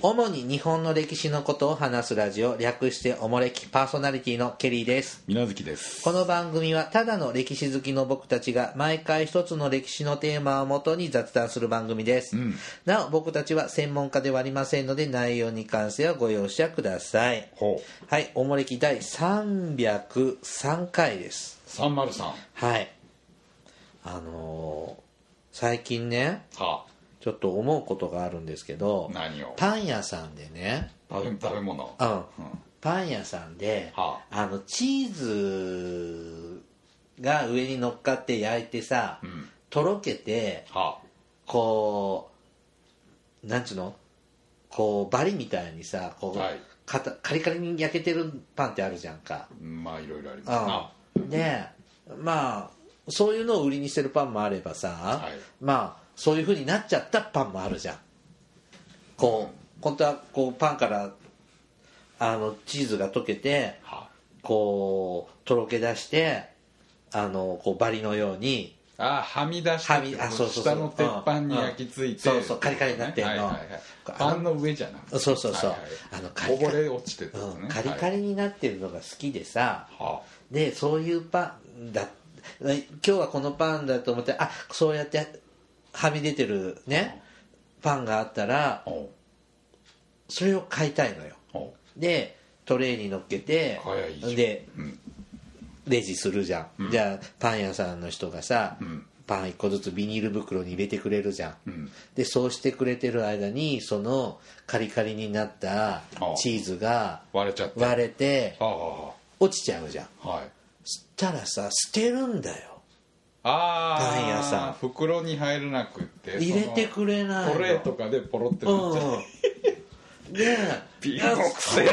主に日本の歴史のことを話すラジオ、略しておもれき、パーソナリティのケリーです。水無月です。この番組はただの歴史好きの僕たちが毎回一つの歴史のテーマをもとに雑談する番組です、なお僕たちは専門家ではありませんので内容に関してはご容赦ください。はい、おもれき第303回です。303。はい、最近ね、ちょっと思うことがあるんですけど。何を？パン屋さんでね、食べ物、パン屋さんで、チーズが上に乗っかって焼いてさ、とろけて、こうなんつうの、こうバリみたいにさ、こう、カリカリに焼けてるパンってあるじゃんか。まあいろいろありますな。で、まあそういうのを売りにしてるパンもあればさ、まあそういう風になっちゃったパンもあるじゃん。こう本当はこうパンからチーズが溶けて、こうとろけ出して、こうバリのようにはみ出して、下の鉄板に焼き付いて、カリカリになってるの、パンの上じゃなくて、こぼれ落ちてるやつね、カリカリになってるのが好きでさ、でそういうパンだ、今日はこのパンだと思って、あ、そうやってはみ出てるね、パンがあったらそれを買いたいのよ。でトレーに乗っけて、で、レジするじゃん、じゃあパン屋さんの人がさ、パン1個ずつビニール袋に入れてくれるじゃん、でそうしてくれてる間にそのカリカリになったチーズが割れて落ちちゃうじゃん、したらさ、捨てるんだよ。パン屋さん袋に入らなくって入れてくれないの、トレーとかでポロってなっちゃう、でピンのくせえな、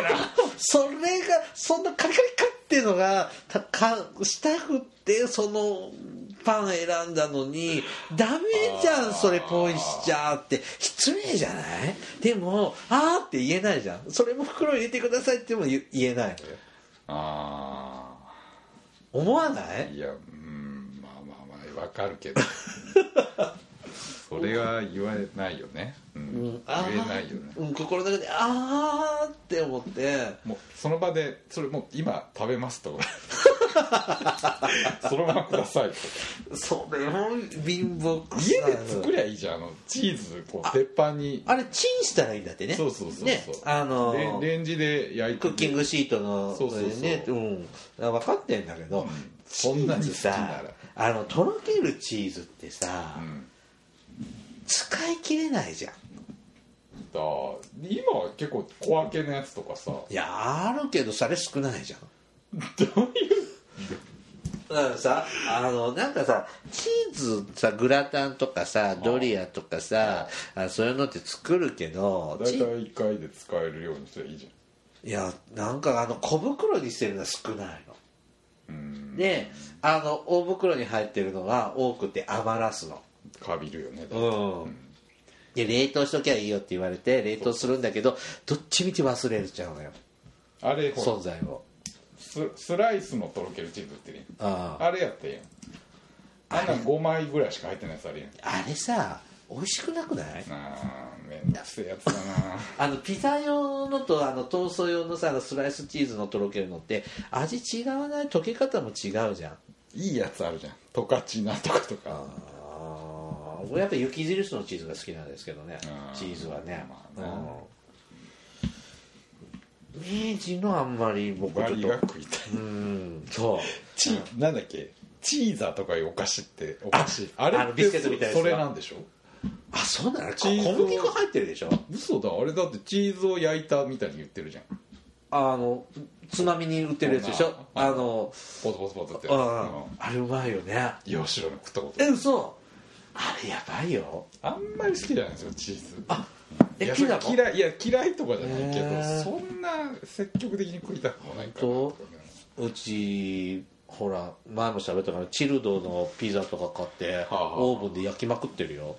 それがそんなカリカリカっていうのがしたくって、そのパン選んだのにダメじゃん、それポイしちゃって失礼じゃない？でもあーって言えないじゃん、それも袋入れてくださいっても言えない。思わない？いや、わかるけどそれは言わないよね、言えないよね、心の中であーって思って、もうその場でそれもう今食べますとかそのままくださいとか、それも貧乏くさい。家で作りゃいいじゃん、チーズこう鉄板に あれチンしたらいいんだってね。そうね、レンジで焼いてクッキングシートのそれでね、分かってんだけど、そんなに好きならとろけるチーズってさ、使い切れないじゃん。だ今は結構小分けのやつとかさ、いやあるけどそれ少ないじゃんどういうだからさ、なんかさ、チーズさ、グラタンとかさ、ドリアとかさ、そういうのって作るけど、だいたい1回で使えるようにしたらいいじゃん。いや、なんか小袋にしてるのは少ないので、大袋に入ってるのが多くて余らすの、かびるよね、で冷凍しときゃいいよって言われて冷凍するんだけど、どっちみち忘れちゃうのよ、あれ存在を。 スライスのとろけるチーズってね、あれやったやん、あれ5枚ぐらいしか入ってないやつあるやん、あれさ美味しくなくない？めんどくせえやつだなピザ用のとトースト用のさ、スライスチーズのとろけるのって味違わない？溶け方も違うじゃん。いいやつあるじゃん、トカチナとかとか。俺やっぱ雪印のチーズが好きなんですけどね、チーズはね、明治のあんまり僕ちょっと食いたい、そうなんだっけ、チーザーとかいうお菓子って、お菓子あれってビスケットみたいな、それなんでしょ？あ、そうなの？小麦粉入ってるでしょ？嘘だ、あれだってチーズを焼いたみたいに言ってるじゃん。つまみに売ってるやつでしょ？ポトポトポトってやつ。あれうまいよね。よしろの食ったこと。嘘。あれやばいよ。あんまり好きじゃないんですよ、チーズ。あ、嫌いとかじゃないけど、そんな積極的に食いたくもないから。うちほら前も喋ったから、チルドのピザとか買ってオーブンで焼きまくってるよ。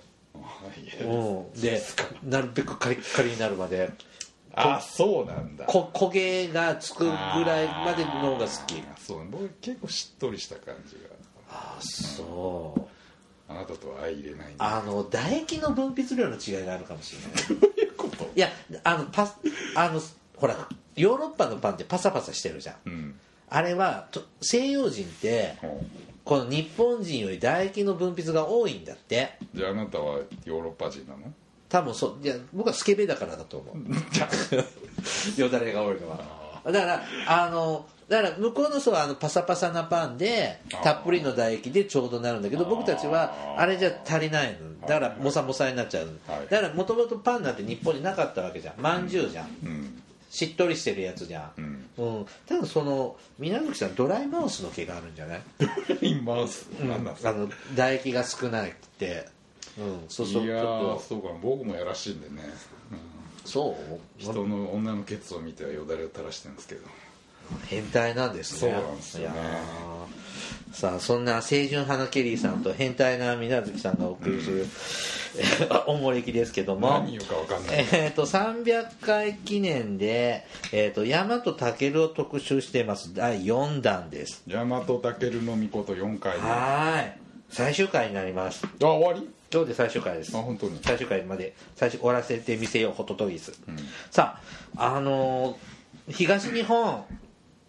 でなるべくカリッカリになるまで、そうなんだ、焦げがつくぐらいまでの方が好き。そう、僕結構しっとりした感じが。そうあなたとは相入れないんだ。唾液の分泌量の違いがあるかもしれない。どういうこと？いやほらヨーロッパのパンってパサパサしてるじゃん、うん、あれは西洋人って、うん、この日本人より唾液の分泌が多いんだって。じゃああなたはヨーロッパ人なの？多分そう。いや僕はスケベだからだと思うよだれが多いのは。だから向こうの人はパサパサなパンでたっぷりの唾液でちょうどなるんだけど、僕たちはあれじゃ足りないのだからモサモサになっちゃう。だからもともとパンなんて日本になかったわけじゃん。まんじゅうじゃん、うん、しっとりしてるやつじゃん、うんうん、多分その皆口さんドライマウスの毛があるんじゃない？ドライマウス、うん、なんだ唾液が少なくて、うん、そういやそうかな。僕もやらしいんでね、うん、そう人の女のケツを見てはよだれを垂らしてるんですけど変態なんですね。そうなんですよね。さあそんな清純派のケリーさんと変態な水無月さんがお送りする、うん、おもれきですけども、何言うか分かんない、300回記念で、大和武を特集しています第4弾です。大和武のみこと4回目、はい、最終回になります。あ、終わり？今日で最終回です。あ、本当に最終回まで終わらせてみせようホトトギス、うん、さあ東日本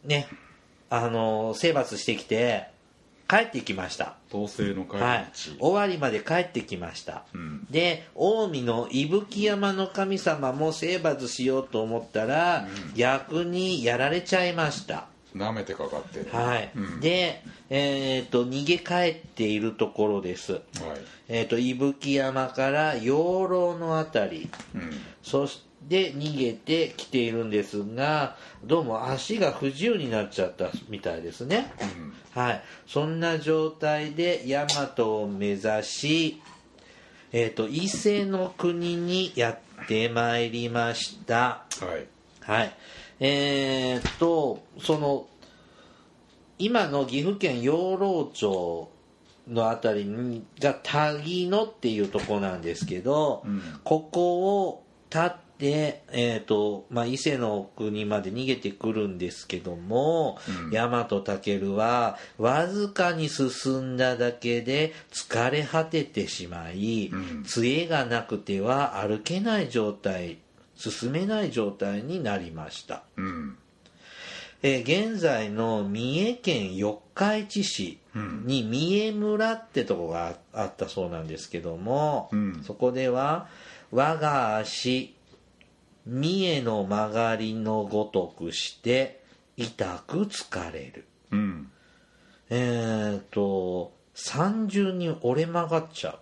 ね、征伐してきて帰ってきました。統制の帰り道、はい、終わりまで帰ってきました、うん、で近江の伊吹山の神様も征伐しようと思ったら、うん、逆にやられちゃいました。なめてかかってる、はい、うん、で、逃げ帰っているところです、はい、伊吹山から養老のあたり、うん、そしてで逃げてきているんですが、どうも足が不自由になっちゃったみたいですね、うん、はい、そんな状態で大和を目指し、伊勢の国にやってまいりました、はいはい、その今の岐阜県養老町のあたりが萩野っていうとこなんですけど、うん、ここを立ってで伊勢の国まで逃げてくるんですけども、うん、大和武はわずかに進んだだけで疲れ果ててしまい、うん、杖がなくては歩けない状態、進めない状態になりました、うん、現在の三重県四日市市に三重村ってとこがあったそうなんですけども、うん、そこでは我が足三重の曲がりのごとくして痛く疲れる、うん、三重に折れ曲がっちゃ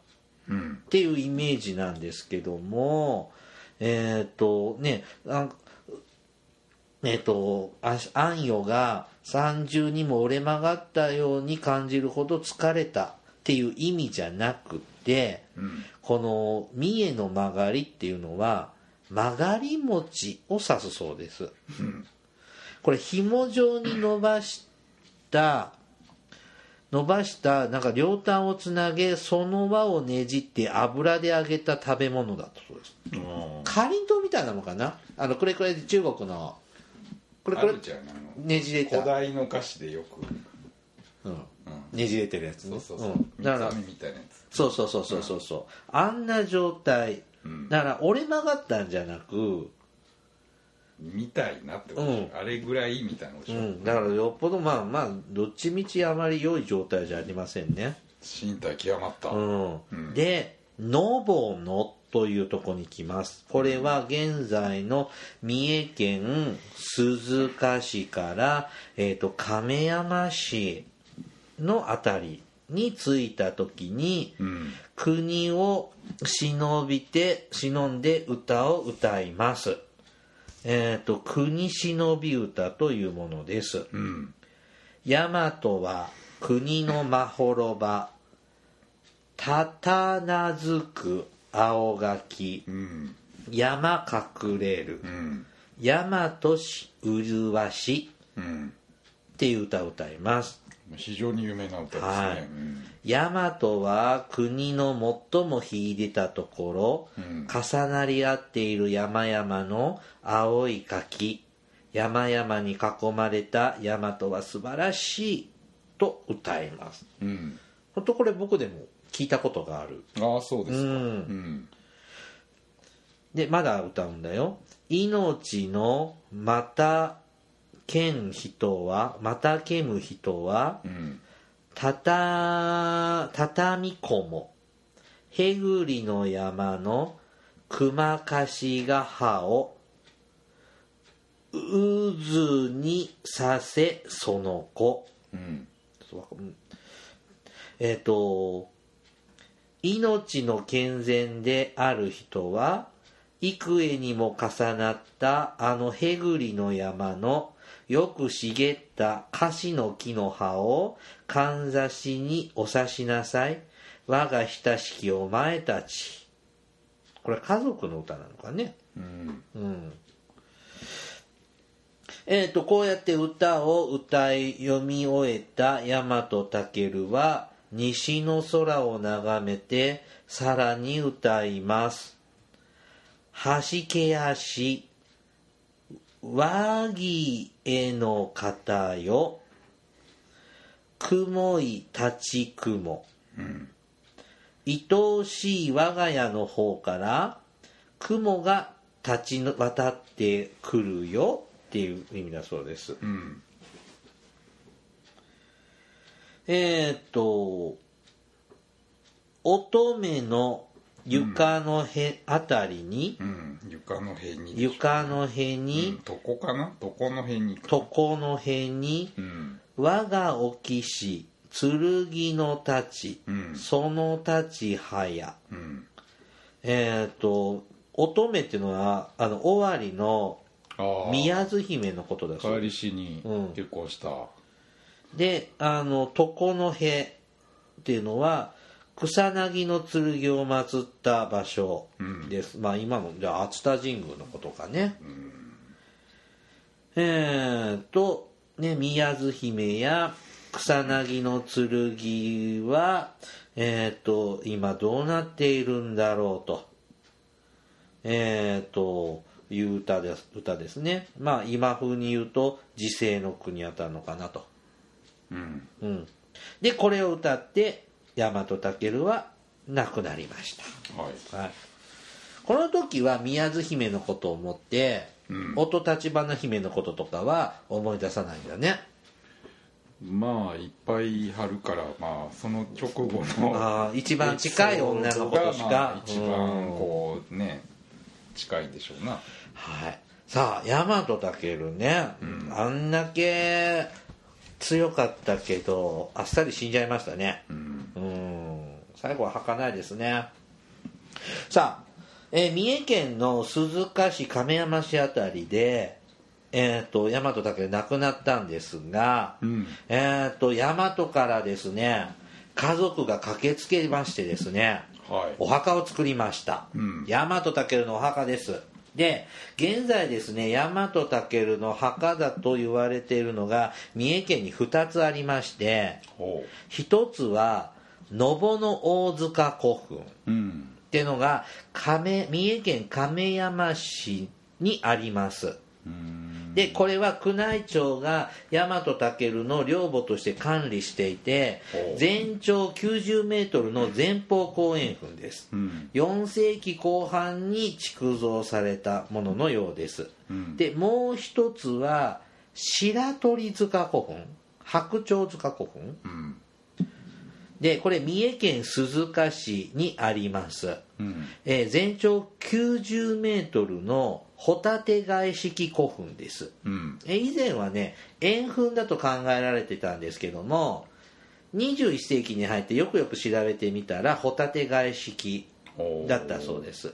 う、うん、っていうイメージなんですけども、安世が三重にも折れ曲がったように感じるほど疲れたっていう意味じゃなくて、うん、この三重の曲がりっていうのは曲がり餅を指すそうです、うん、これ紐状に伸ばしたなんか両端をつなげその輪をねじって油で揚げた食べ物だとそうです、うん、かりんとうみたいなのかな、これくらいで中国のこれねじれた古代の菓子でよく、うん、ねじれてるやつ、ね、そうそうそう、うん、だからみたいなやつ、そうそうそうそうそうそう、うん、あんな状態だから折れ曲がったんじゃなくみたいなってこと、うん、あれぐらいみたいなこと、うん、だからよっぽどまあどっちみちあまり良い状態じゃありませんね。身体極まった、うんうん、でのぼのというとこに来ます。これは現在の三重県鈴鹿市から、亀山市のあたりに着いた時に、うん、国を忍んで歌を歌います、国忍び歌というものです、うん、大和は国のまほろばたたなずく青垣、うん、山隠れる、うん、大和しうるわし、うん、っていう歌を歌います。非常に有名な歌ですね、はい、うん、大和は国の最も秀でたところ、うん、重なり合っている山々の青い柿、山々に囲まれた大和は素晴らしいと歌います、うん、ほんとこれ僕でも聞いたことがある。ああそうですか、うんうん、で、まだ歌うんだよ。命のまた剣人は、またけむ人は、うん、畳こも、へぐりの山の熊かしが葉を、渦にさせその子、うん、命の健全である人は幾重にも重なったあのへぐりの山のよく茂ったカシの木の葉をかんざしにおさしなさい、我が親しきお前たち。これ家族の歌なのかね、うん、うんこうやって歌を歌い読み終えた大和武は西の空を眺めてさらに歌います。はしけやしわぎえの方よ、雲いたち雲、いとおしい我が家の方から雲が立ち渡ってくるよっていう意味だそうです、うん、乙女の床の辺あたりに、うんうん、床の辺に、うん、床の辺に、うん、我がおきし剣の太刀、うん、その太刀はや、うん、乙女っていうのは尾張の宮津姫のことだそうです。帰りしに結婚した、うん、で床の辺っていうのは草薙の剣を祀った場所です、うん、まあ今のじゃあ熱田神宮のことかね、うん、ね、宮津姫や草薙の剣は今どうなっているんだろうという歌ですね。まあ今風に言うと時世の句にあたるのかなと、うんうん、でこれを歌って大和武は亡くなりました、はいはい、この時は宮津姫のことを思って、うん、音立花姫のこととかは思い出さないんだね。まあいっぱいあるから、まあ、その直後の一番近い女のことしか、まあ、一番こうね、うん近いんでしょうな、はい、さあ大和武ね、うん、あんだけ強かったけどあっさり死んじゃいましたね、うん、うん最後は儚いですね。さあ、三重県の鈴鹿市亀山市あたりで、大和武亡くなったんですが、うん、大和からですね家族が駆けつけましてですねはい、お墓を作りました、うん、大和武のお墓です。で現在ですね大和武の墓だと言われているのが三重県に2つありまして、1つは野母の大塚古墳、うん、っていうのが三重県亀山市にあります。でこれは宮内庁が大和武の陵墓として管理していて全長90メートルの前方後円墳です、うん、4世紀後半に築造されたもののようです、うん、でもう一つは白鳥塚古墳白鳥塚古墳、うんでこれ三重県鈴鹿市にあります、うん全長90メートルのホタテ貝式古墳です、うん以前はね円墳だと考えられてたんですけども21世紀に入ってよくよく調べてみたらホタテ貝式だったそうです。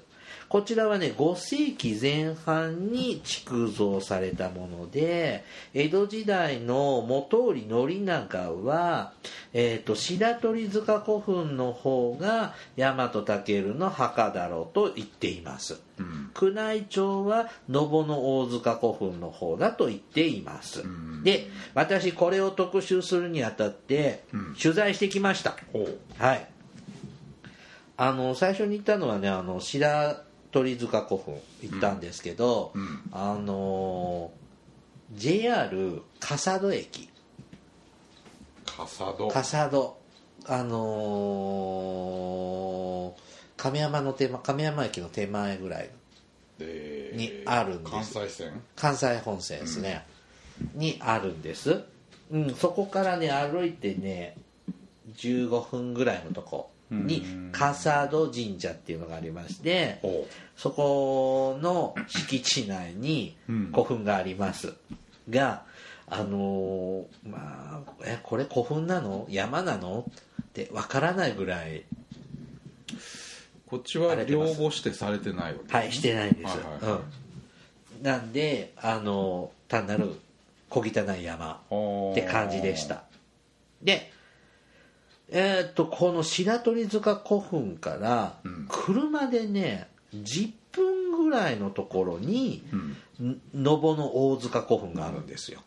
こちらはね5世紀前半に築造されたもので江戸時代の本居宣長は、白鳥塚古墳の方が大和武の墓だろうと言っています、うん、宮内庁は野母の大塚古墳の方だと言っています、うん、で私これを特集するにあたって取材してきました、うん、はい最初に行ったのはね白鳥塚古墳行ったんですけど、うんうん、JR 笠戸駅笠戸亀山駅の手前ぐらいにあるんです。関西本線ですね、うん、にあるんです、うん、そこからね歩いてね15分ぐらいのとこに笠戸神社っていうのがありまして、そこの敷地内に古墳がありますが、まあこれ古墳なの山なのってわからないぐらい、こっちは両方指定されてないわけですね。はい、してないんです、はいはいはい、うん、なんで単なる小汚い山って感じでした。でこの白鳥塚古墳から車でね10分ぐらいのところに、のぼの大塚古墳があるんですよ。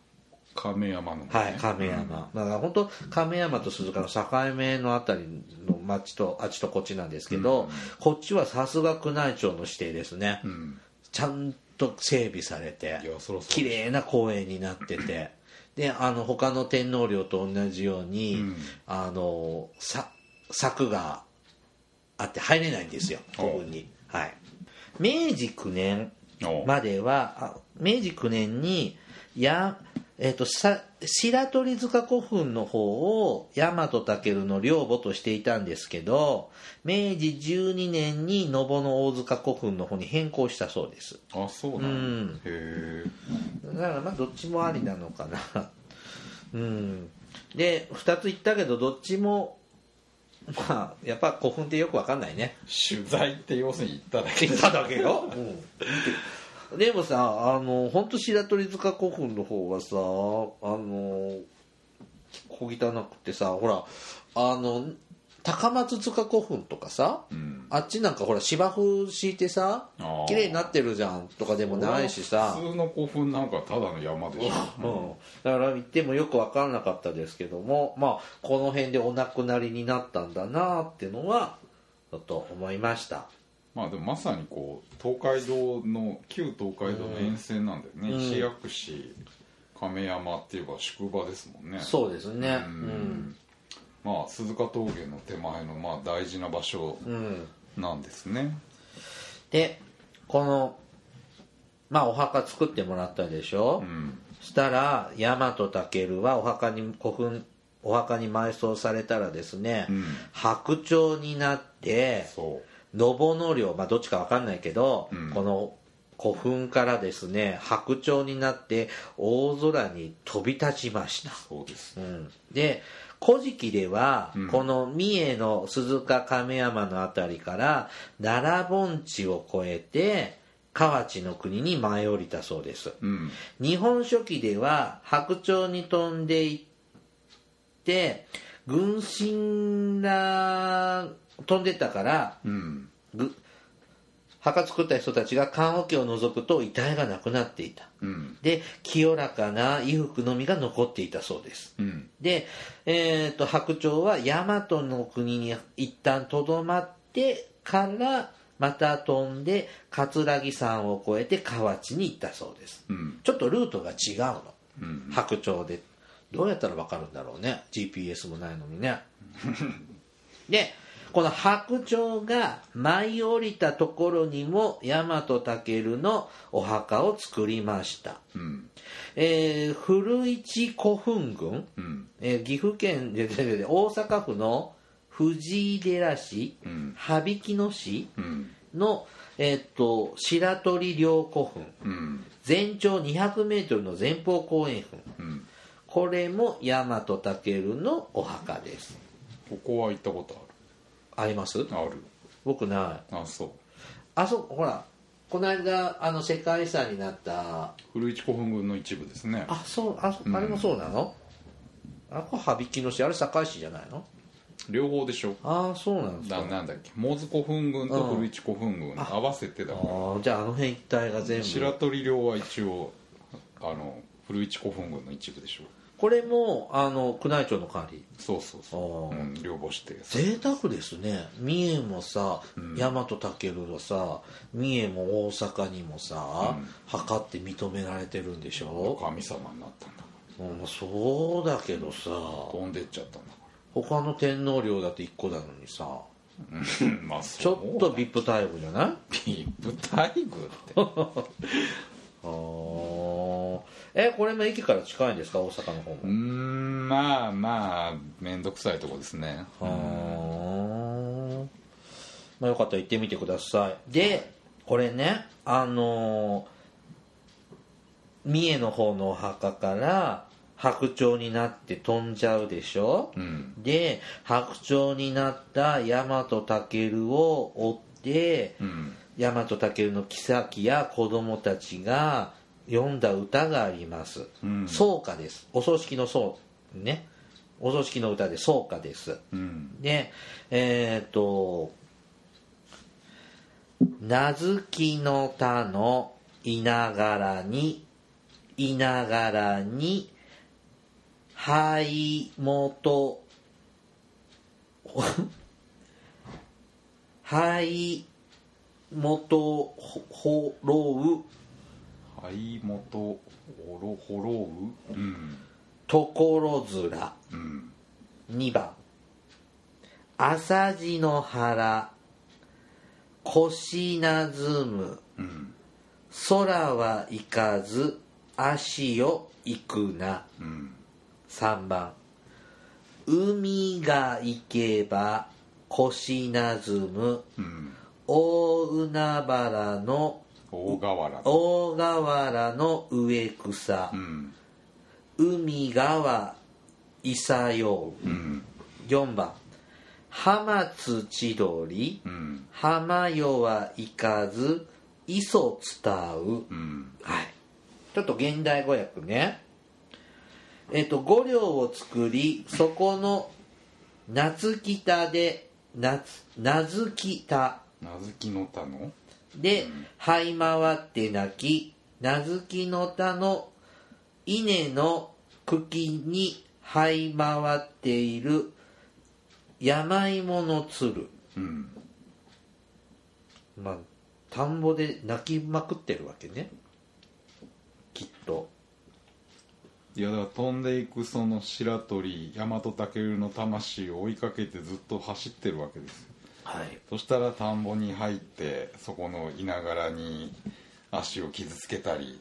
亀山のね、はい、亀山、だから本当亀山と鈴鹿の境目のあたりの町とあちとこっちなんですけど、うん、こっちはさすが宮内庁の指定ですね、うん、ちゃんと整備されて綺麗な公園になってて、で他の天皇陵と同じように、うん、柵があって入れないんですよ古墳に、はい、明治9年に白鳥塚古墳の方を大和尊の陵墓としていたんですけど、明治12年に野母の大塚古墳の方に変更したそうです。あ、そうなん、うん、へえ。だからまあどっちもありなのかなうん、うん、で2つ行ったけどどっちもまあやっぱ古墳ってよく分かんないね。取材って要するに行っただけよ、うんでもさ本当白鳥塚古墳の方はさ小汚くてさ、ほら高松塚古墳とかさ、うん、あっちなんかほら芝生敷いてさ綺麗になってるじゃんとかでもないしさ、普通の古墳なんかただの山でしょ、うん、だから行ってもよく分からなかったですけども、まあこの辺でお亡くなりになったんだなってのはちょっと思いました。まあ、でもまさにこう旧東海道の沿線なんだよね、うん、石薬師亀山っていえば宿場ですもんね。そうですね、うんうん、まあ鈴鹿峠の手前のまあ大事な場所なんですね、うん、でこの、まあ、お墓作ってもらったでしょ、うん、したら大和尊はお墓に埋葬されたらですね、うん、白鳥になって、そうのぼの陵、まあ、どっちか分かんないけど、うん、この古墳からですね白鳥になって大空に飛び立ちました。そうです、うん、で古事記では、うん、この三重の鈴鹿亀山のあたりから奈良盆地を越えて河内の国に舞い降りたそうです、うん、日本書紀では白鳥に飛んでいって軍神ら飛んでたから、うん、墓作った人たちが棺桶を除くと遺体がなくなっていた、うん、で清らかな衣服のみが残っていたそうです、うん、で、白鳥は大和の国に一旦とどまってからまた飛んで葛城山を越えて河内に行ったそうです、うん、ちょっとルートが違うの、うん、白鳥でどうやったら分かるんだろうね、 GPS もないのにねでこの白鳥が舞い降りたところにも大和尊のお墓を作りました、うん古市古墳群、うん岐阜県で大阪府の藤井寺市、うん、羽曳野市の、白鳥陵古墳、うん、全長200メートルの前方後円墳、うん、これも大和尊のお墓です。ここは行ったことある？あります？ある。僕ない。あ、そう。あ、そう、ほらこの間世界遺産になった古市古墳群の一部ですね。あ、そう、あれもそうなの？あ、これ羽曳野市、あれ堺市じゃないの？両方でしょ。あ、そうなんですか。なんだっけ、毛頭古墳群と古市古墳群合わせてだから、あ、じゃあ辺一帯が全部。白鳥陵は一応古市古墳群の一部でしょ。これも宮内庁の管理。そうそうそう、うん、両方して贅沢ですね。三重もさ、うん、大和尊のさ三重も大阪にもさ、うん、墓って認められてるんでしょ。神様になったんだから、うん、そうだけどさ、飛んでっちゃったんだから。他の天皇陵だって1個なのにさ、まあそうちょっと VIP 待遇じゃない？ VIP 待遇ってこれも駅から近いんですか、大阪の方も。まあまあ面倒くさいとこですね。はまあ、よかったら行ってみてください。でこれね、三重の方のお墓から白鳥になって飛んじゃうでしょ、うん、で白鳥になった大和武を追って、うん、大和武の妃や子供たちが詠んだ歌があります、うん、草歌です。お葬式の草ね、お葬式の歌で草歌です、うん、で名月の田のいながらにはいもとはいもとほろうはいもとほろう、うん、ところづら、うん、2番朝地の原腰なずむ、うん、空は行かず足を行くな、うん、3番海が行けば腰なずむ、うん、大河原の植草、うん、海川いさよう、うん、4番浜津千鳥、うん、浜よは行かず磯伝う、うん、はい、ちょっと現代語訳ね。五両を作り、そこの夏北で夏北夏北の田ので、うん、はい回って泣き、夏北の田の稲の茎にはい回っている山芋の鶴、うん、まあ田んぼで泣きまくってるわけね、きっと。いやだから飛んでいくその白鳥大和武の魂を追いかけてずっと走ってるわけですよ、はい、そしたら田んぼに入ってそこのいながらに足を傷つけたり、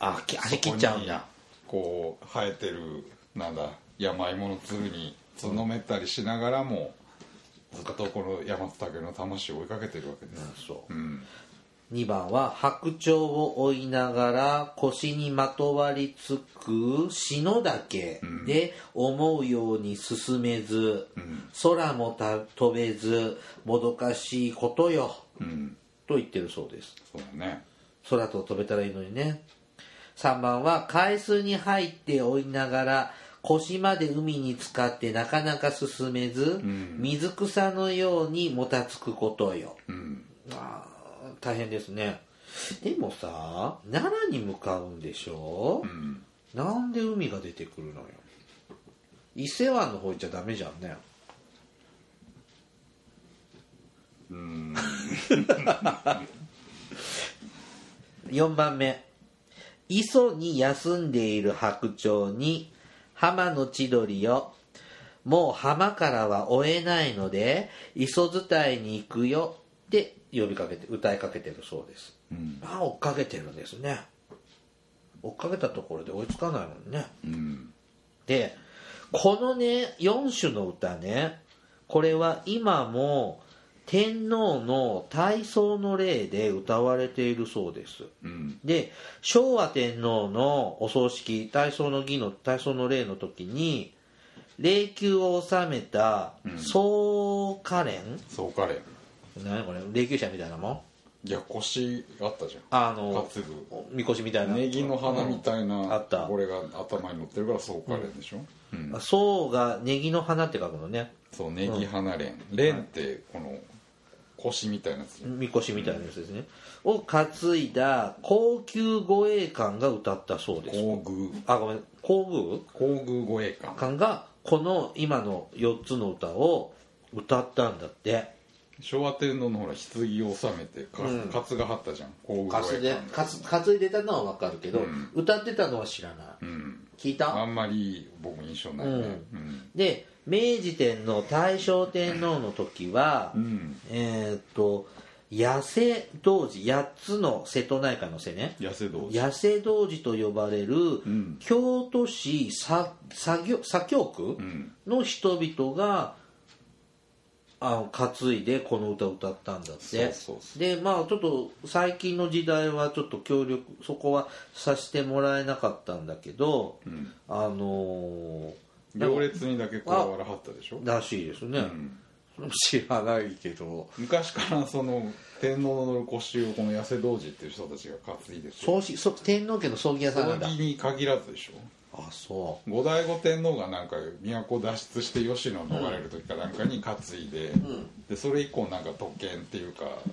あれ切っちゃうんだ、こう生えてるなんだ山芋の鶴に角めったりしながらもずっとこの大和武の魂を追いかけてるわけです、うんそううん、2番は白鳥を追いながら腰にまとわりつく篠岳で思うように進めず、うん、空も飛べずもどかしいことよ、うん、と言ってるそうです。そうだね、空と飛べたらいいのにね。3番は海水に入って追いながら腰まで海に浸かってなかなか進めず、うん、水草のようにもたつくことよ、うん、大変ですね。でもさ、奈良に向かうんでしょ、うん、なんで海が出てくるのよ。伊勢湾の方行っちゃダメじゃんね、うん4番目、磯に休んでいる白鳥に浜の千鳥よ、もう浜からは追えないので磯伝いに行くよって呼びかけて歌いかけてるそうです、うん、追っかけてるんですね。追っかけたところで追いつかないもんね、うん、でこのね4首の歌ね、これは今も天皇の大喪の礼で歌われているそうです、うん、で昭和天皇のお葬式、大喪の儀の大喪の礼の時に霊柩を納めた総花蓮、総花蓮何これ、霊柩車みたいなもん、いや腰あったじゃん、みこしみたいなネギの花みたいな、うん、あった、これが頭に乗ってるから総花蓮でしょ、うんうん、総がネギの花って書くのね。そう、ネギ花蓮、うん、蓮ってこの腰みたいなやつ、みこしみたいなやつですね、うん、を担いだ皇宮護衛官が歌ったそうです。皇宮護衛官がこの今の4つの歌を歌ったんだって。昭和天皇のほら棺を納めて担がはったじゃん、うん、担いでたのは分かるけど、うん、歌ってたのは知らない、うん、聞いた？あんまり僕印象ないね、うんうん、で明治天皇大正天皇の時は、うん、八瀬童子、8つの瀬戸内海の瀬ね、八瀬童子と呼ばれる、うん、京都市左京区の人々が、うん、担いでこの歌を歌ったんだって。そうでまあちょっと最近の時代はちょっと協力そこはさせてもらえなかったんだけど、うん、行列にだけこだわらはったでしょらしいですね、うん、知らないけど昔からその天皇の乗る腰をこの八瀬童子っていう人たちが担いでて、天皇家の葬儀屋さんなんだ。葬儀に限らずでしょ。あ、そう。後醍醐天皇がなんか都脱出して吉野を逃れる時かなんかに担いで、うん、でそれ以降なんか特権っていうか、う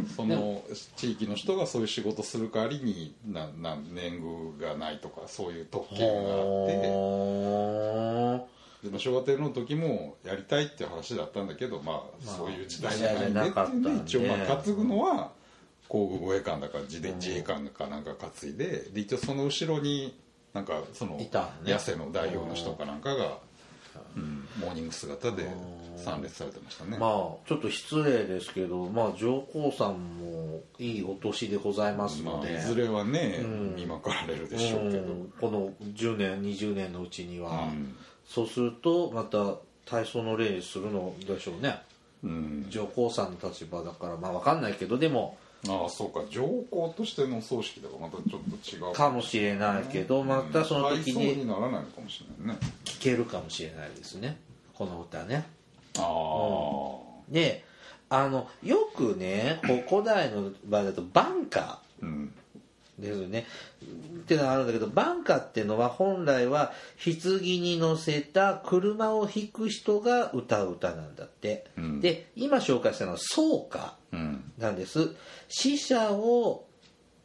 ん、その地域の人がそういう仕事する代わりに年貢がないとかそういう特権があって。でも昭和天皇の時もやりたいっていう話だったんだけど、まあそういう時代じゃないねっていうんで、一応まあ担ぐのは皇宮護衛官だから自衛官かなんか担いで、一応その後ろになんかその八瀬の代表の人かなんかが、うん、モーニング姿で参列されてましたね。まあちょっと失礼ですけど、まあ上皇さんもいいお年でございますので、まあ、いずれはね、うん、見まかられるでしょうけど、うん、この10年20年のうちには、うん、そうするとまた体操の礼にするのでしょうね、うん、上皇さんの立場だからまあ分かんないけど、でもあそうか、上皇としての葬式だからまたちょっと違うかもしれないけど、またその時に聴けるかもしれないですね、この歌ね。あ、うん、でよくね古代の場合だと挽歌、うんですよね、ってのがあるんだけど、挽歌ってのは本来は棺に乗せた車を引く人が歌う歌なんだって、うん、で今紹介したのは葬歌なんです、うん、死者を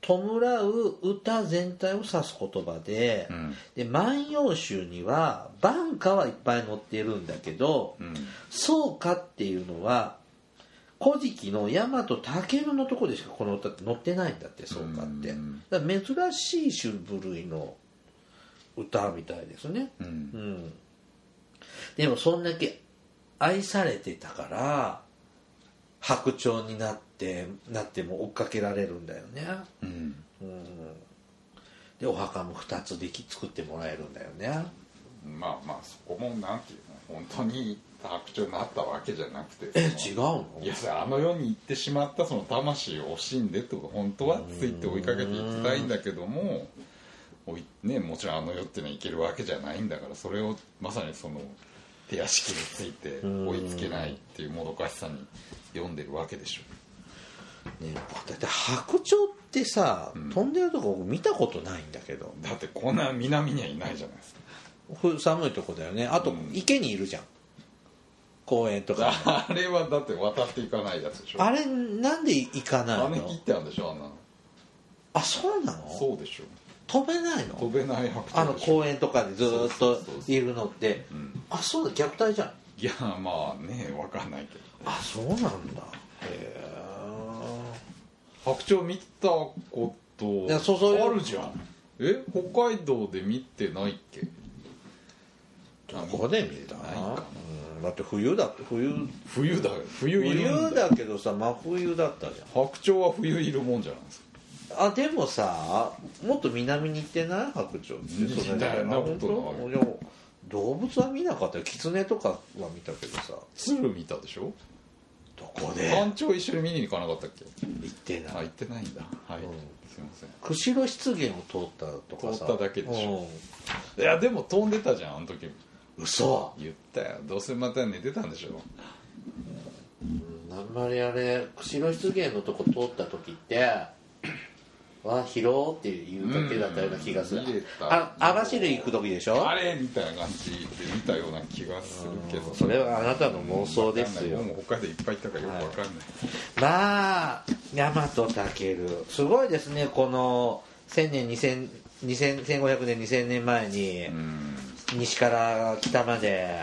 弔う歌全体を指す言葉で、うん、で万葉集には挽歌はいっぱい載ってるんだけど、うん、葬歌っていうのは古事記の大和武のところでしかこの歌って載ってないんだって、そうかって。だから珍しい種類の歌みたいですね、うんうん、でもそんだけ愛されてたから白鳥になっても追っかけられるんだよね、うんうん、でお墓も2つ作ってもらえるんだよね。まあまあそこもなんていうの本当に白鳥になったわけじゃなくて、違うの？いやあの世に行ってしまったその魂を惜しんでとか本当はついて追いかけていきたいんだけども、ね、もちろんあの世ってのは行けるわけじゃないんだから、それをまさにその手屋敷について追いつけないっていうもどかしさに読んでるわけでしょ、ね、だって白鳥ってさ、うん、飛んでるとこ見たことないんだけど、だってこんな南にはいないじゃないですか。寒いとこだよね。あと池にいるじゃん、公園とか。あれはだって渡っていかないやつでしょ。あれなんで行かないの？雨切ってあるんでしょ、あんなの。あ、そうなの？そうでしょ。飛べないの？飛べない白鳥。公園とかでずっといるのって、うん、あ、そうだ、虐待じゃん。いやまあね、わかんないけど、ね。あ、そうなんだ。へえ。白鳥見たことあるじゃん。え、北海道で見てないっけ？ここで見たないか。だって冬だけどさ、真冬だったじゃん。白鳥は冬いるもんじゃないですか。あ、でもさ、もっと南に行ってない白鳥ってそんなことない。動物は見なかったよ。キツネとかは見たけどさ。鶴見たでしょ。どこで？山頂一緒に見に行かなかったっけ？行ってない。行ってないんだ。はい。うん、すみません。釧路湿原を通ったとかさ。通っただけでしょ。いやでも飛んでたじゃんあの時。嘘言ったよ。どうせまた寝てたんでしょ、うん、あんまりあれ釧路湿原のとこ通った時ってわ疲労っていうだけだったような気がする。網走行く時でしょあれみたいな感じで見たような気がするけど、それはあなたの妄想ですよ。もう他でいっぱい行ったからよくわかんない、はい、まあ大和武すごいですね。この1000年2000 2000 1500年2000年前に、うん、西から北まで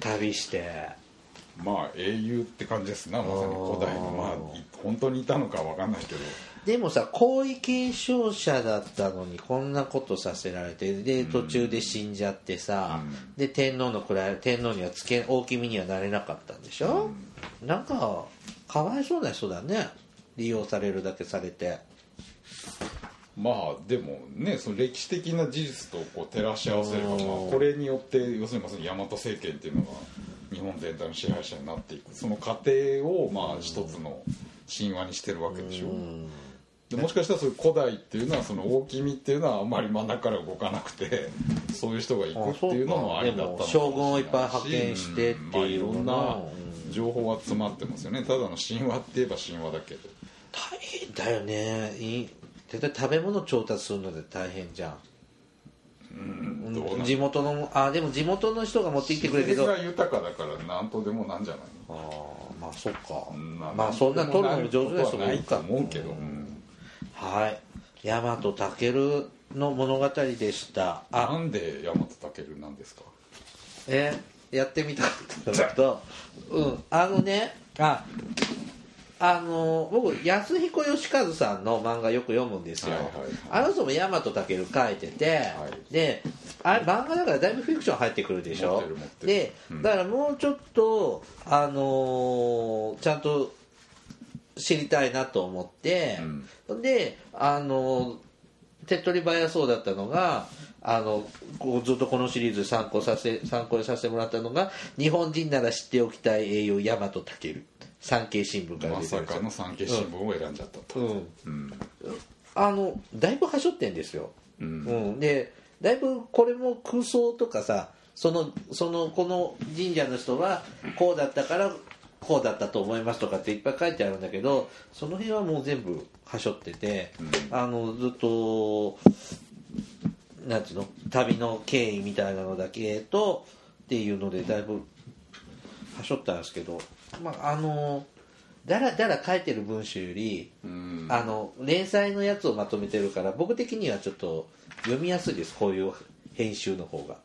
旅して、まあ英雄って感じですな、まさに古代の、まあ、本当にいたのかわかんないけど、でもさ皇位継承者だったのにこんなことさせられて、で途中で死んじゃってさ、うん、で天皇にはつけ大きみにはなれなかったんでしょ、うん、なんかかわいそうな人だね、利用されるだけされて。まあでもね、その歴史的な事実とこう照らし合わせれば、まあ、これによって要するにその大和政権っていうのが日本全体の支配者になっていく、その過程をまあ一つの神話にしてるわけでしょ。でもしかしたらそういう古代っていうのはその大君っていうのはあんまり真ん中から動かなくて、そういう人が行くっていうのもありだったのかもしれないし、将軍をいっぱい派遣してっていう、うんまあ、いろんな情報は詰まってますよね。ただの神話って言えば神話だけど大変だよね。絶対食べ物調達するので大変じゃん、うん、どうなん、でも地元の人が持ってきてくれるけど自然が豊かだから何とでもなんじゃないの。あ、まあそっか、まあそんな取るのも上手な人もいるかと思うけど、うん、はい、大和武の物語でした。なんで大和武なんですか。やってみたかったけどうん、僕安彦義和さんの漫画よく読むんですよ、はいはいはい、あの人も大和武書いてて、はい、であれ漫画だからだいぶフィクション入ってくるでしょ。でだからもうちょっと、ちゃんと知りたいなと思って、うん、で手っ取り早そうだったのがずっとこのシリーズ参考にさせてもらったのが日本人なら知っておきたい英雄大和武、産経新聞から出てる。まさかの産経新聞を選んじゃったと、うんうん、だいぶはしょってんですよ、うんうん、でだいぶこれも空想とかさ、この神社の人はこうだったからこうだったと思いますとかっていっぱい書いてあるんだけど、その辺はもう全部はしょってて、うん、ずっとなんていうの旅の経緯みたいなのだけとっていうのでだいぶはしょったんですけど、まあだらだら書いてる文章より、うん、連載のやつをまとめてるから僕的にはちょっと読みやすいです、こういう編集の方が、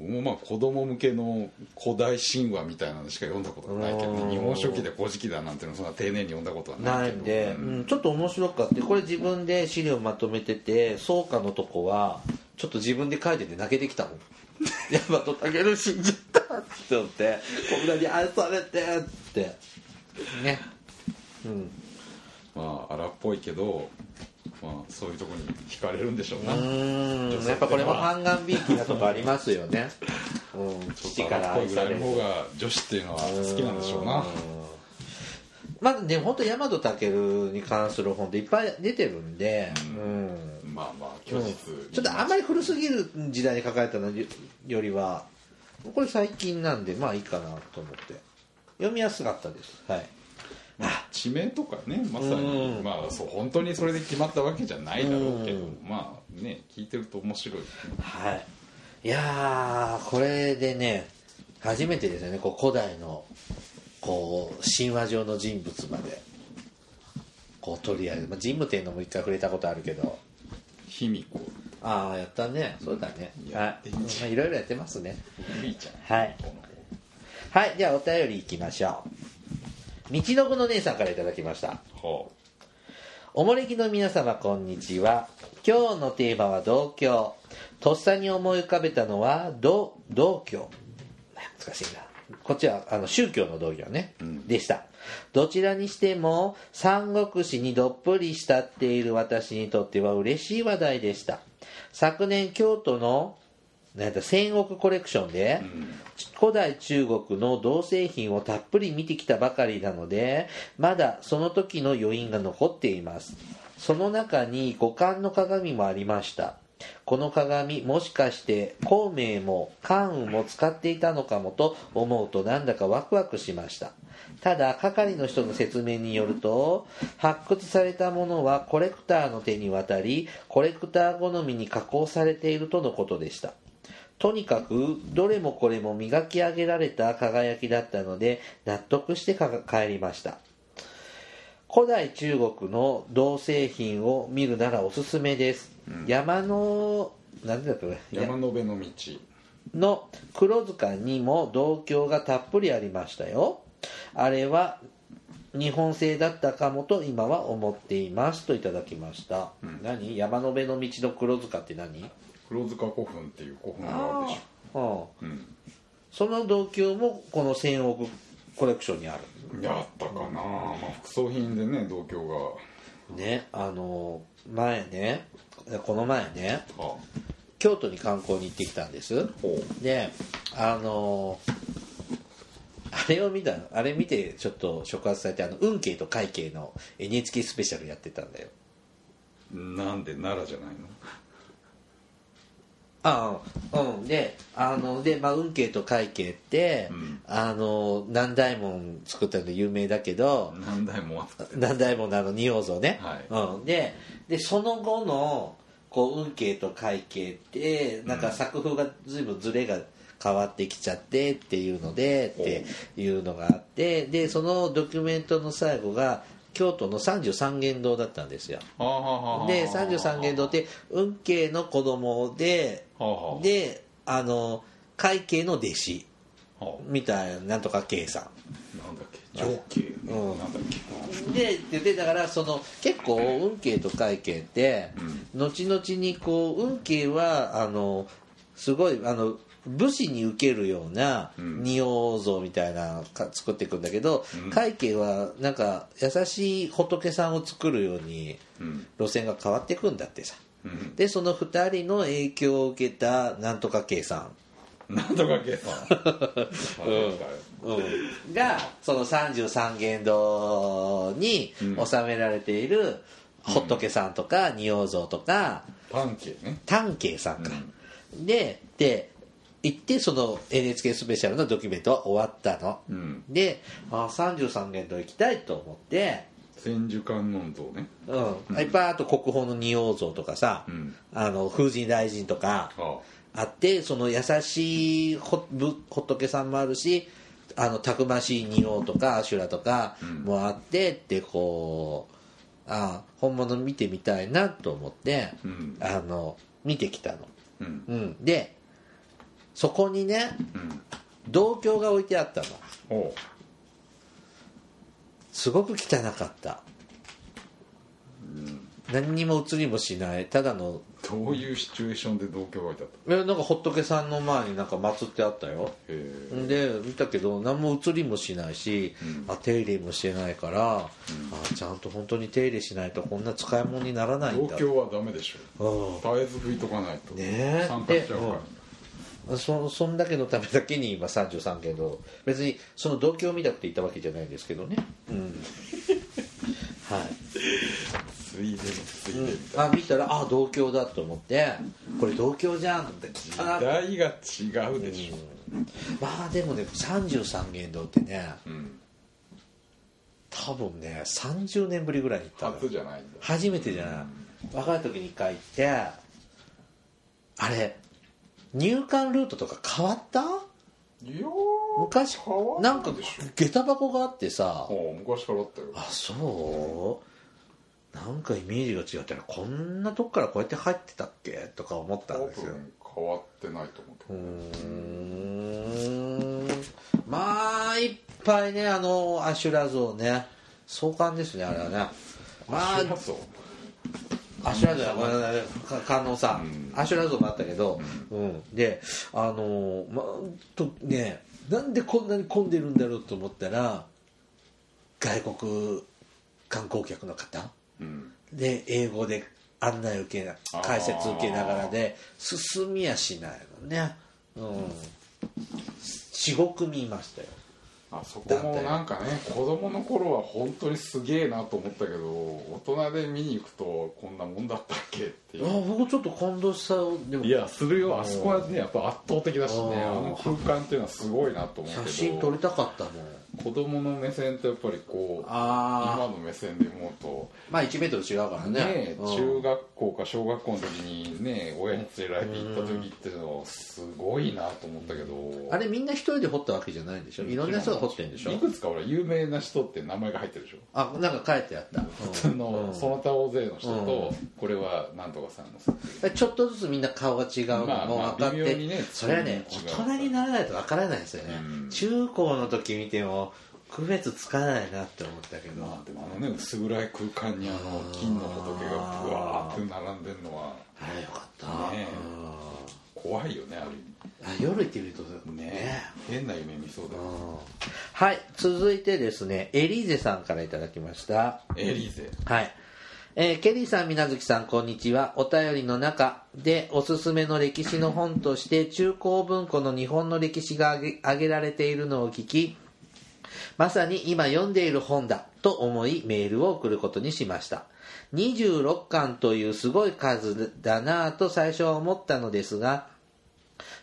うん、もうまあ子供向けの古代神話みたいなのしか読んだことないけど、ね、日本書紀で古事記だなんてのそんな丁寧に読んだことはないけど、ないんで、うん、ちょっと面白かった。これ自分で資料まとめてて、草加のとこはちょっと自分で書いてて泣けてきたもん大和武死んじゃったって思って、こんなに愛されてってね、うん、まあ荒っぽいけど、まあ、そういうとこに惹かれるんでしょうな。やっぱこれも半眼美意気なとこありますよね、うん、父から愛される方が女子っていうのは好きなんでしょうな。まあでも本当に大和武に関する本っていっぱい出てるんで、うん、うん、まあまあ虚実、うん、ちょっとあんまり古すぎる時代に書かれたのよりはこれ最近なんでまあいいかなと思って読みやすかったです、はい。まあ、地名とかねまさに、うん、まあそう本当にそれで決まったわけじゃないだろうけど、うん、まあね聞いてると面白い、ね、はい。いやーこれでね初めてですよね、こう古代のこう神話上の人物までこう取り上げる、まあ、神武っていうのも一回触れたことあるけど卑弥呼、ああやったね、そうだね、いろいろやってますね、はい、はい、ではお便りいきましょう。道の子の姉さんからいただきました。おもれきの皆様こんにちは。今日のテーマは同郷。とっさに思い浮かべたのは同郷、難しいな、こっちは宗教の同郷ね、うん、でした。どちらにしても三国志にどっぷり浸っている私にとっては嬉しい話題でした。昨年京都の戦国コレクションで古代中国の銅製品をたっぷり見てきたばかりなのでまだその時の余韻が残っています。その中に五冠の鏡もありました。この鏡もしかして孔明も関羽も使っていたのかもと思うとなんだかワクワクしました。ただ係の人の説明によると発掘されたものはコレクターの手に渡りコレクター好みに加工されているとのことでした。とにかくどれもこれも磨き上げられた輝きだったので納得して帰りました。古代中国の銅製品を見るならおすすめです。うん、山の辺の道の黒塚にも銅鏡がたっぷりありましたよ。あれは日本製だったかもと今は思っていますといただきました、うん、何山の辺の道の黒塚って何？黒塚古墳っていう古墳があるでしょ、はあうん、その銅鏡もこの千億コレクションにあるやったかな、まあ、副葬品でね銅鏡がね前ねこの前ね、はあ、京都に観光に行ってきたんです。であれを見たのあれ見てちょっと触発されて運慶と快慶の NHK スペシャルやってたんだよ。なんで奈良じゃないの？ああうんでまあ、運慶と快慶って、うん、南大門作ったの有名だけど南大門の仁王像ね、はいうん、でその後のこう運慶と快慶ってなんか作風が随分ズレが変わってきちゃってっていうのでっていうのがあって、でそのドキュメントの最後が京都の三十三間堂だったんですよ。で三十三間堂って運慶の子供でで快慶の弟子みたいななんとか慶さんなんだっけ上慶、ねうん、なんだっけでだからその結構運慶と快慶って、うん、後々にこう運慶はすごい武士に受けるような仁王像みたいなの作っていくんだけど、快慶はなんか優しい仏さんを作るように路線が変わっていくんだってさ、うん、でその2人の影響を受けたなんとか慶さんうん、がその三十三間堂に収められている仏さんとか仁王像とか丹慶ね丹慶さんか、うん、で行ってその NHK スペシャルのドキュメントは終わったの、うん、で33間堂行きたいと思って千手観音像ね、うん、いっぱいあと国宝の仁王像とかさ、うん、風神雷神とかあって、うん、その優しい仏さんもあるしたくましい仁王とか阿修羅とかもあってってこう本物見てみたいなと思って、うん、見てきたの、うんうん、でそこにね、うん、銅鏡が置いてあったの。おう。すごく汚かった、うん、何にも映りもしないただのどういうシチュエーションで銅鏡が置いてあったの？なんか仏さんの前になんか祀ってあったよ。へで見たけど何も映りもしないし、うん、手入れもしてないから、うん、ちゃんと本当に手入れしないとこんな使い物にならないんだ。銅鏡はダメでしょ。絶えず拭いとかないと、ね、酸化しちゃうからそんだけのためだけに今33件の別にその動機を見なくていたわけじゃないんですけどね、うん、はいついでみたいな、見たら銅鏡だと思ってこれ銅鏡じゃんって時代が違うでしょ、うん、まあでもね33間堂ってね、うん、多分ね30年ぶりぐらいに行ったの。初じゃないんだ。初めてじゃない、うん、若い時に1回行ってあれ入館ルートとか変わった？いや昔なんか下駄箱があってさ、昔からあったよ。あ、そう、うん。なんかイメージが違ったらこんなとこからこうやって入ってたっけとか思ったんですよ。変わってないと思って。まあいっぱいねアシュラ像ね、壮観ですねあれはね。まあ、アシュラ像。アシュラ像は観音さん、アシュラ像もあったけど、うん、でね、なんでこんなに混んでるんだろうと思ったら外国観光客の方、うん、で英語で案内受けな解説受けながらで進みやしないのね、うん、4、5組いましたよ。あそこもなんかね子供の頃は本当にすげえなと思ったけど大人で見に行くとこんなもんだったっけっていう。僕ちょっと感動したよ。でもいやするよ。あそこはねやっぱ圧倒的だしね、あの空間っていうのはすごいなと思うけど写真撮りたかったもん。子供の目線とやっぱりこう今の目線で思うとまあ1メートル違うから ね、うん、中学校か小学校の時にね親に連れられて行った時っていうのはすごいなと思ったけど、あれみんな一人で掘ったわけじゃないんでしょ、いろんな人が掘ってるんでしょ、いくつかほら有名な人って名前が入ってるでしょ、あなんか書いてあった普通の、うん、その他大勢の人と、うん、これはなんとかさんのちょっとずつみんな顔が違うのも分かって、まあね、それはね大人にならないと分からないですよね、うん、中高の時見ても区別つかないなって思ったけど、まあ、でもあのね薄暗い空間にあの金の仏がブワーって並んでるのはあれよかった、ね、怖いよねある意味、あ夜行ってみるとね変な夢見そうだ、ね、はい、続いてですねエリーゼさんからいただきました。エリーゼ、はい、ケリーさん、みなずきさん、こんにちは。お便りの中でおすすめの歴史の本として中高文庫の日本の歴史が挙げられているのを聞き、まさに今読んでいる本だと思いメールを送ることにしました。26巻というすごい数だなぁと最初は思ったのですが、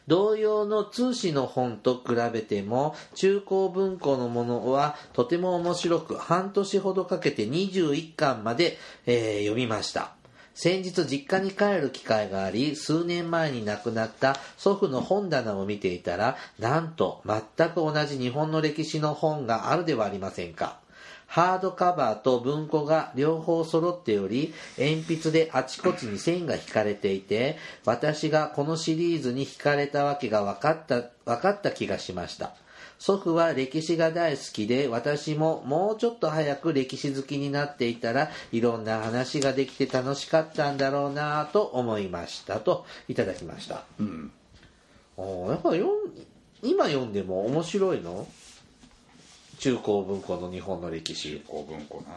同様の通史の本と比べても中高文庫のものはとても面白く、半年ほどかけて21巻まで、読みました。先日実家に帰る機会があり、数年前に亡くなった祖父の本棚を見ていたら、なんと全く同じ日本の歴史の本があるではありませんか。ハードカバーと文庫が両方揃っており、鉛筆であちこちに線が引かれていて、私がこのシリーズに惹かれたわけが分かった気がしました。祖父は歴史が大好きで、私ももうちょっと早く歴史好きになっていたら、いろんな話ができて楽しかったんだろうなぁと思いましたといただきました。うん。やっぱ今読んでも面白いの？中高文庫の日本の歴史。中高文庫な。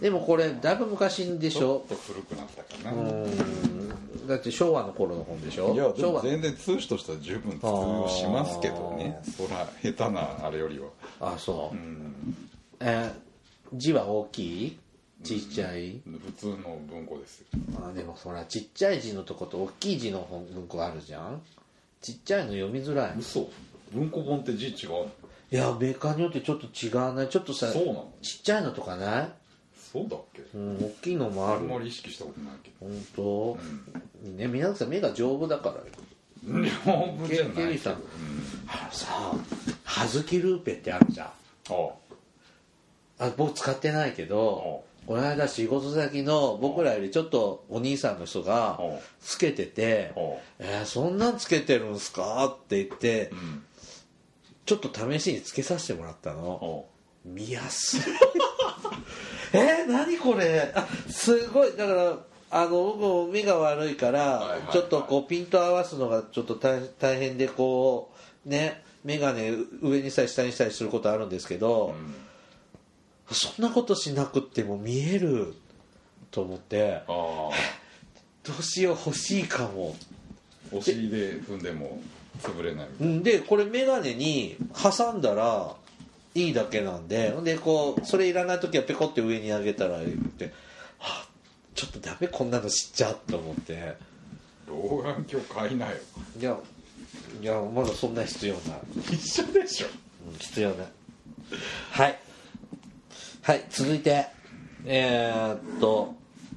でもこれだいぶ昔でしょ。ちょっと古くなったかな。だって昭和の頃の本でしょ。いやでも全然通史としては十分通用しますけどね。そら下手なあれよりは。あそう。うん、字は大きい？ちっちゃい？普通の文庫ですよ。あでもそらちっちゃい字のとこと大きい字の文庫あるじゃん。ちっちゃいの読みづらい。嘘。文庫本って字違う。いやメーカーによってちょっと違わない、ちょっとさそうなのちっちゃいのとかない、そうだっけ、うん、大きいのもある、あんまり意識したことないけど本当、うん、ね、皆さん目が丈夫だから丈夫じゃないけど、ケリーさん、うん、あのさ葉月ルーペってあるじゃん、あ僕使ってないけど、この間仕事先の僕らよりちょっとお兄さんの人がつけてて、そんなんつけてるんすかって言って、うん、ちょっと試しにつけさせてもらったの。見やすい何これ、あすごい、だから僕も目が悪いから、はいはいはい、ちょっとこうピント合わすのがちょっと大変で、こうね眼鏡上にしたり下にしたりすることあるんですけど、うん、そんなことしなくっても見えると思って、あどうしよう欲しいかも、お尻で踏んでも潰れないみたいな。でこれメガネに挟んだらいいだけなんで、でこうそれいらない時はペコって上に上げたらいいって、はあちょっとダメこんなの知っちゃと思って、老眼鏡買いなよ。いやまだそんな必要ない、一緒でしょ、うん、必要ないはいはい、続いて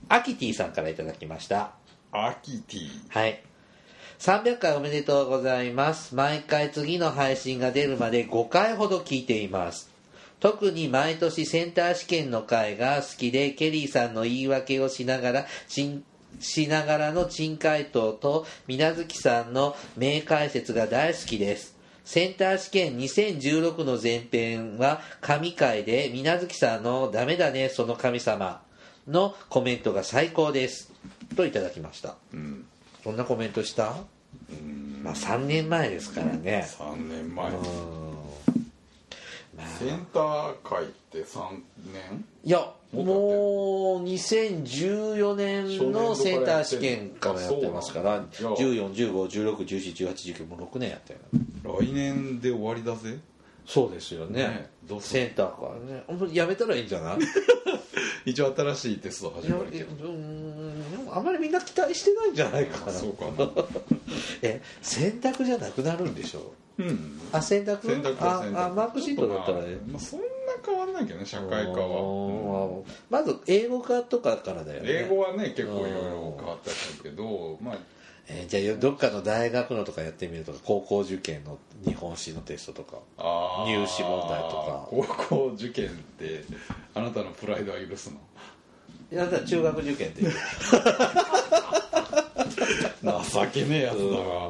アキティさんからいただきました。アキティ、はい、300回おめでとうございます。毎回次の配信が出るまで5回ほど聞いています。特に毎年センター試験の回が好きで、ケリーさんの言い訳をしながらの珍回答と、みなずきさんの名解説が大好きです。センター試験2016の前編は神回で、みなずきさんのダメだねその神様のコメントが最高です。といただきました。うん、そんなコメントした？まあ3年前ですからね。3年前。センター会って3年？いやもう2014年のセンター試験からやってますから、14、15、16、17、18、19、もう6年やってる。来年で終わりだぜ。そうですよね。どうする？センター会ね。やめたらいいんじゃない？一応新しいテスト始まるけど。あんまりみんな期待してないんじゃないかな。そうかなえ、洗濯じゃなくなるんでしょう、うん、あ、洗濯マークシートだったらね、まあ、そんな変わらないけどね、社会科は、うん、まず英語科とかからだよね。英語はね結構いろいろ変わったりするけど、まあじゃあどっかの大学のとかやってみるとか、高校受験の日本史のテストとか入試問題とか。高校受験ってあなたのプライドは許すの？いや、だから中学受験って言う情けねえやつだな。まあ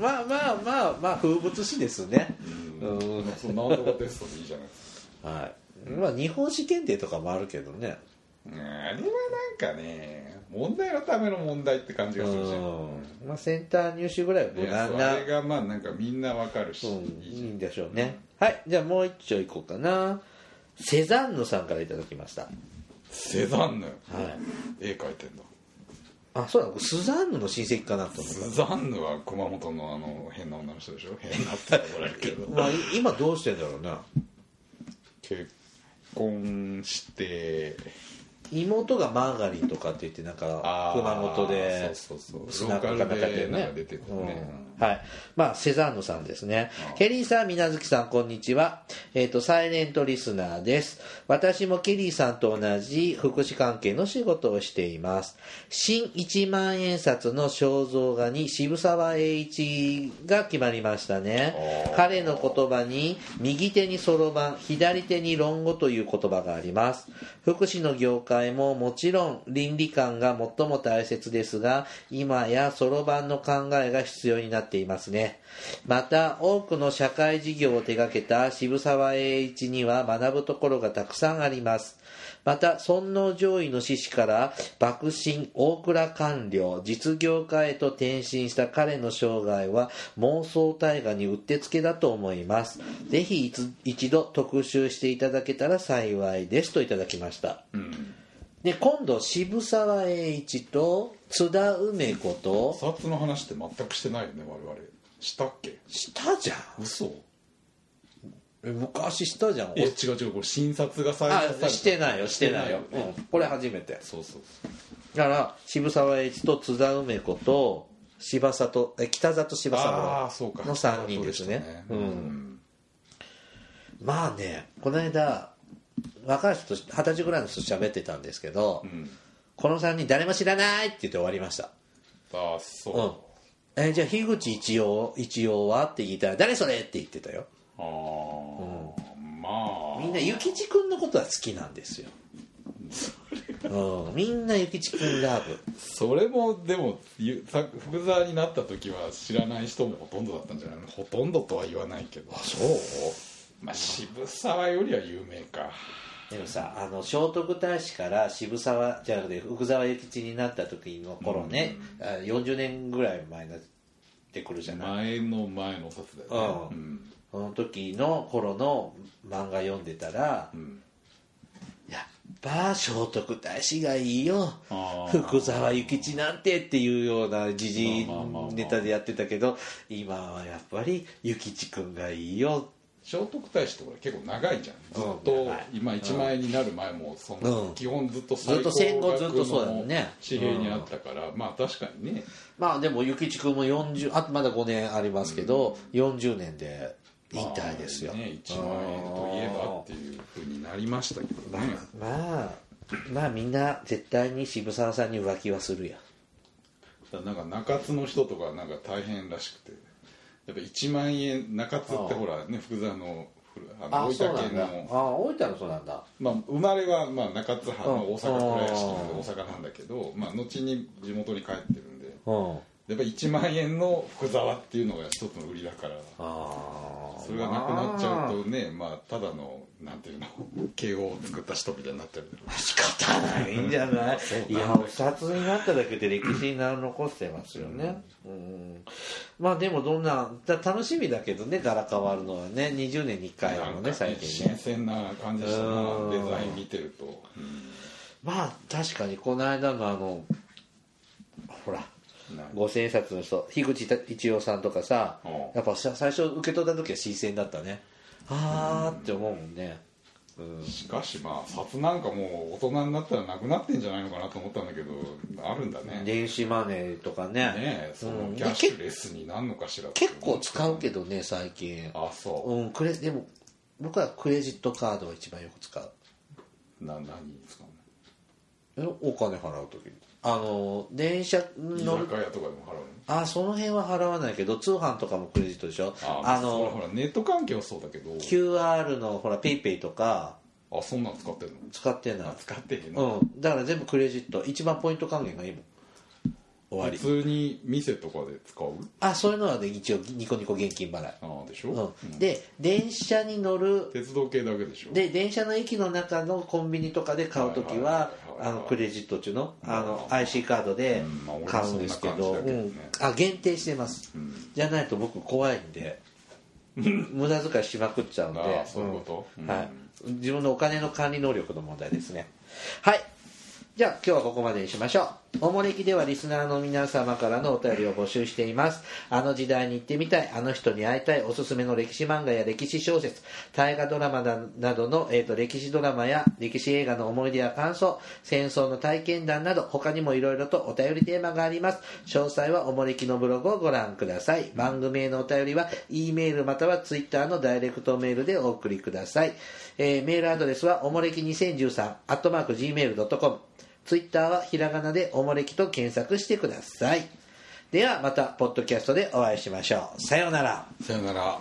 まあまあまあ風物詩ですね。うん、そんな男テストでいいじゃないですか。はい。まあ日本史検定とかもあるけどね。あれはなんかね、問題のための問題って感じがするし、まあ、センター入試ぐらいは無難な、それがまあなんかみんなわかるし、うん、いいんでしょうね、うん、はい。じゃあもう一丁いこうかな。セザンヌさんからいただきました。セザンヌ、はい、絵描いてんだ。あ、そうなの。スザンヌの親戚かなと思った。スザンヌは熊本のあの変な女の人でしょ。変なって言われるけどまあ今どうしてんだろうな。結婚して妹がマーガリンとかって言ってなんか熊本でスナックかなんか出てるね。はい。まあセザンヌさんですね。ケリーさん、水無月さん、こんにちは。サイレントリスナーです。私もケリーさんと同じ福祉関係の仕事をしています。新1万円札の肖像画に渋沢栄一が決まりましたね。彼の言葉に右手にそろばん、左手に論語という言葉があります。福祉の業界ももちろん倫理観が最も大切ですが、今やそろばんの考えが必要になっていますね。また多くの社会事業を手掛けた渋沢栄一には学ぶところがたくさんあります。また尊王攘夷の志士から幕臣、大蔵官僚、実業家へと転身した彼の生涯は妄想大河にうってつけだと思います。ぜひ一度特集していただけたら幸いですといただきました、うん。で今度渋沢栄一と津田梅子とお札の話って全くしてないよね。我々したっけ？したじゃん。嘘。昔したじゃん。え、違う違う、これ新札が最初された。してないよ、してないよ、うん、これ初めて。そうそうそう。だから渋沢栄一と津田梅子と柴里、北里柴里の3人ですね、うんうん、まあね、この間若い人と20歳ぐらいの人と喋ってたんですけど、うん、この3人誰も知らないって言って終わりました。ああそう、うん、じゃあ樋口一葉はって聞いたら誰それって言ってたよ。あ、うん、まあみんな諭吉くんのことは好きなんですようん、みんな諭吉くんラブ。それもでも福沢になった時は知らない人もほとんどだったんじゃないの。ほとんどとは言わないけど。あ、そう。まあ、渋沢よりは有名か。でもさ、あの聖徳太子から渋沢じゃなくて福沢諭吉になった時の頃ね、うん、40年ぐらい前になってくるじゃない。前の冊だよね、うんうん、その時の頃の漫画読んでたら、うん、やっぱ聖徳太子がいいよ、福沢諭吉なんてっていうような時事ネタでやってたけど、今はやっぱり諭吉くんがいいよ。聖徳太子ってこれ結構長いじゃん。ずっと今一万円になる前もその基本ずっと最高額の紙幣にあったから、まあ確かにね。まあでも諭吉君も40、あとまだ5年ありますけど、40年で引退ですよ。まあね、1万円といえばっていう風になりましたけどね。まあみんな絶対に渋沢さんに浮気はするや。なんか中津の人とかなんか大変らしくて。やっぱ1万円中津ってほらね、福沢の大分県の、あ、大分のそうなんだ。まあ生まれはまあ中津藩の大阪倉屋敷なんで大阪なんだけど、まあ後に地元に帰ってるんで、やっぱ1万円の福沢っていうのが一つの売りだから、それがなくなっちゃうとね、まあただのなんていうの慶応を作った人みたいになってる。仕方ないんじゃない。いや、お札になっただけで歴史に残ってますよね、うんうん、まあでもどんな楽しみだけどね、柄変わるのはね。20年に1回のね、最近ね、新鮮な感じしたな、デザイン見てると、うん、まあ確かにこの間のあのほら5000円札の人、樋口一葉さんとかさ、やっぱ最初受け取った時は新鮮だったね。あーって思うもんね。うん、しかしまあ札なんかもう大人になったらなくなってんじゃないのかなと思ったんだけど、あるんだね、電子マネーとか ねそのキャッシュレスになんのかしら、結構使うけどね最近。あ、そう、うん、でも僕はクレジットカードを一番よく使う。何に使うの？お金払うときに、電車の居酒屋とかでも払うの？あ、その辺は払わないけど、通販とかもクレジットでしょ。ほらネット関係はそうだけど、 QR のほら PayPay とか、あ、そんなの使ってるの？使ってない。使ってるの、うん、だから全部クレジット、一番ポイント還元がいいもん。終わり。普通に店とかで使う？あ、そういうのはね、一応ニコニコ現金払い。ああ、でしょ、うん、で電車に乗る鉄道系だけでしょ。で電車の駅の中のコンビニとかで買うときはクレジットっていうの、IC カードで買うんですけど、あ、限定してます、うん、じゃないと僕怖いんで無駄遣いしまくっちゃうんで。ああ、そういうこと、うん、はい、自分のお金の管理能力の問題ですね。はい、じゃあ今日はここまでにしましょう。おもれきではリスナーの皆様からのお便りを募集しています。あの時代に行ってみたい、あの人に会いたい、おすすめの歴史漫画や歴史小説、大河ドラマなどの、歴史ドラマや歴史映画の思い出や感想、戦争の体験談など、他にもいろいろとお便りテーマがあります。詳細はおもれきのブログをご覧ください。番組へのお便りは E メールまたは Twitter のダイレクトメールでお送りください。メールアドレスはおもれき2013 @gmail.com、ツイッターはひらがなでおもれきと検索してください。ではまたポッドキャストでお会いしましょう。さようなら。さようなら。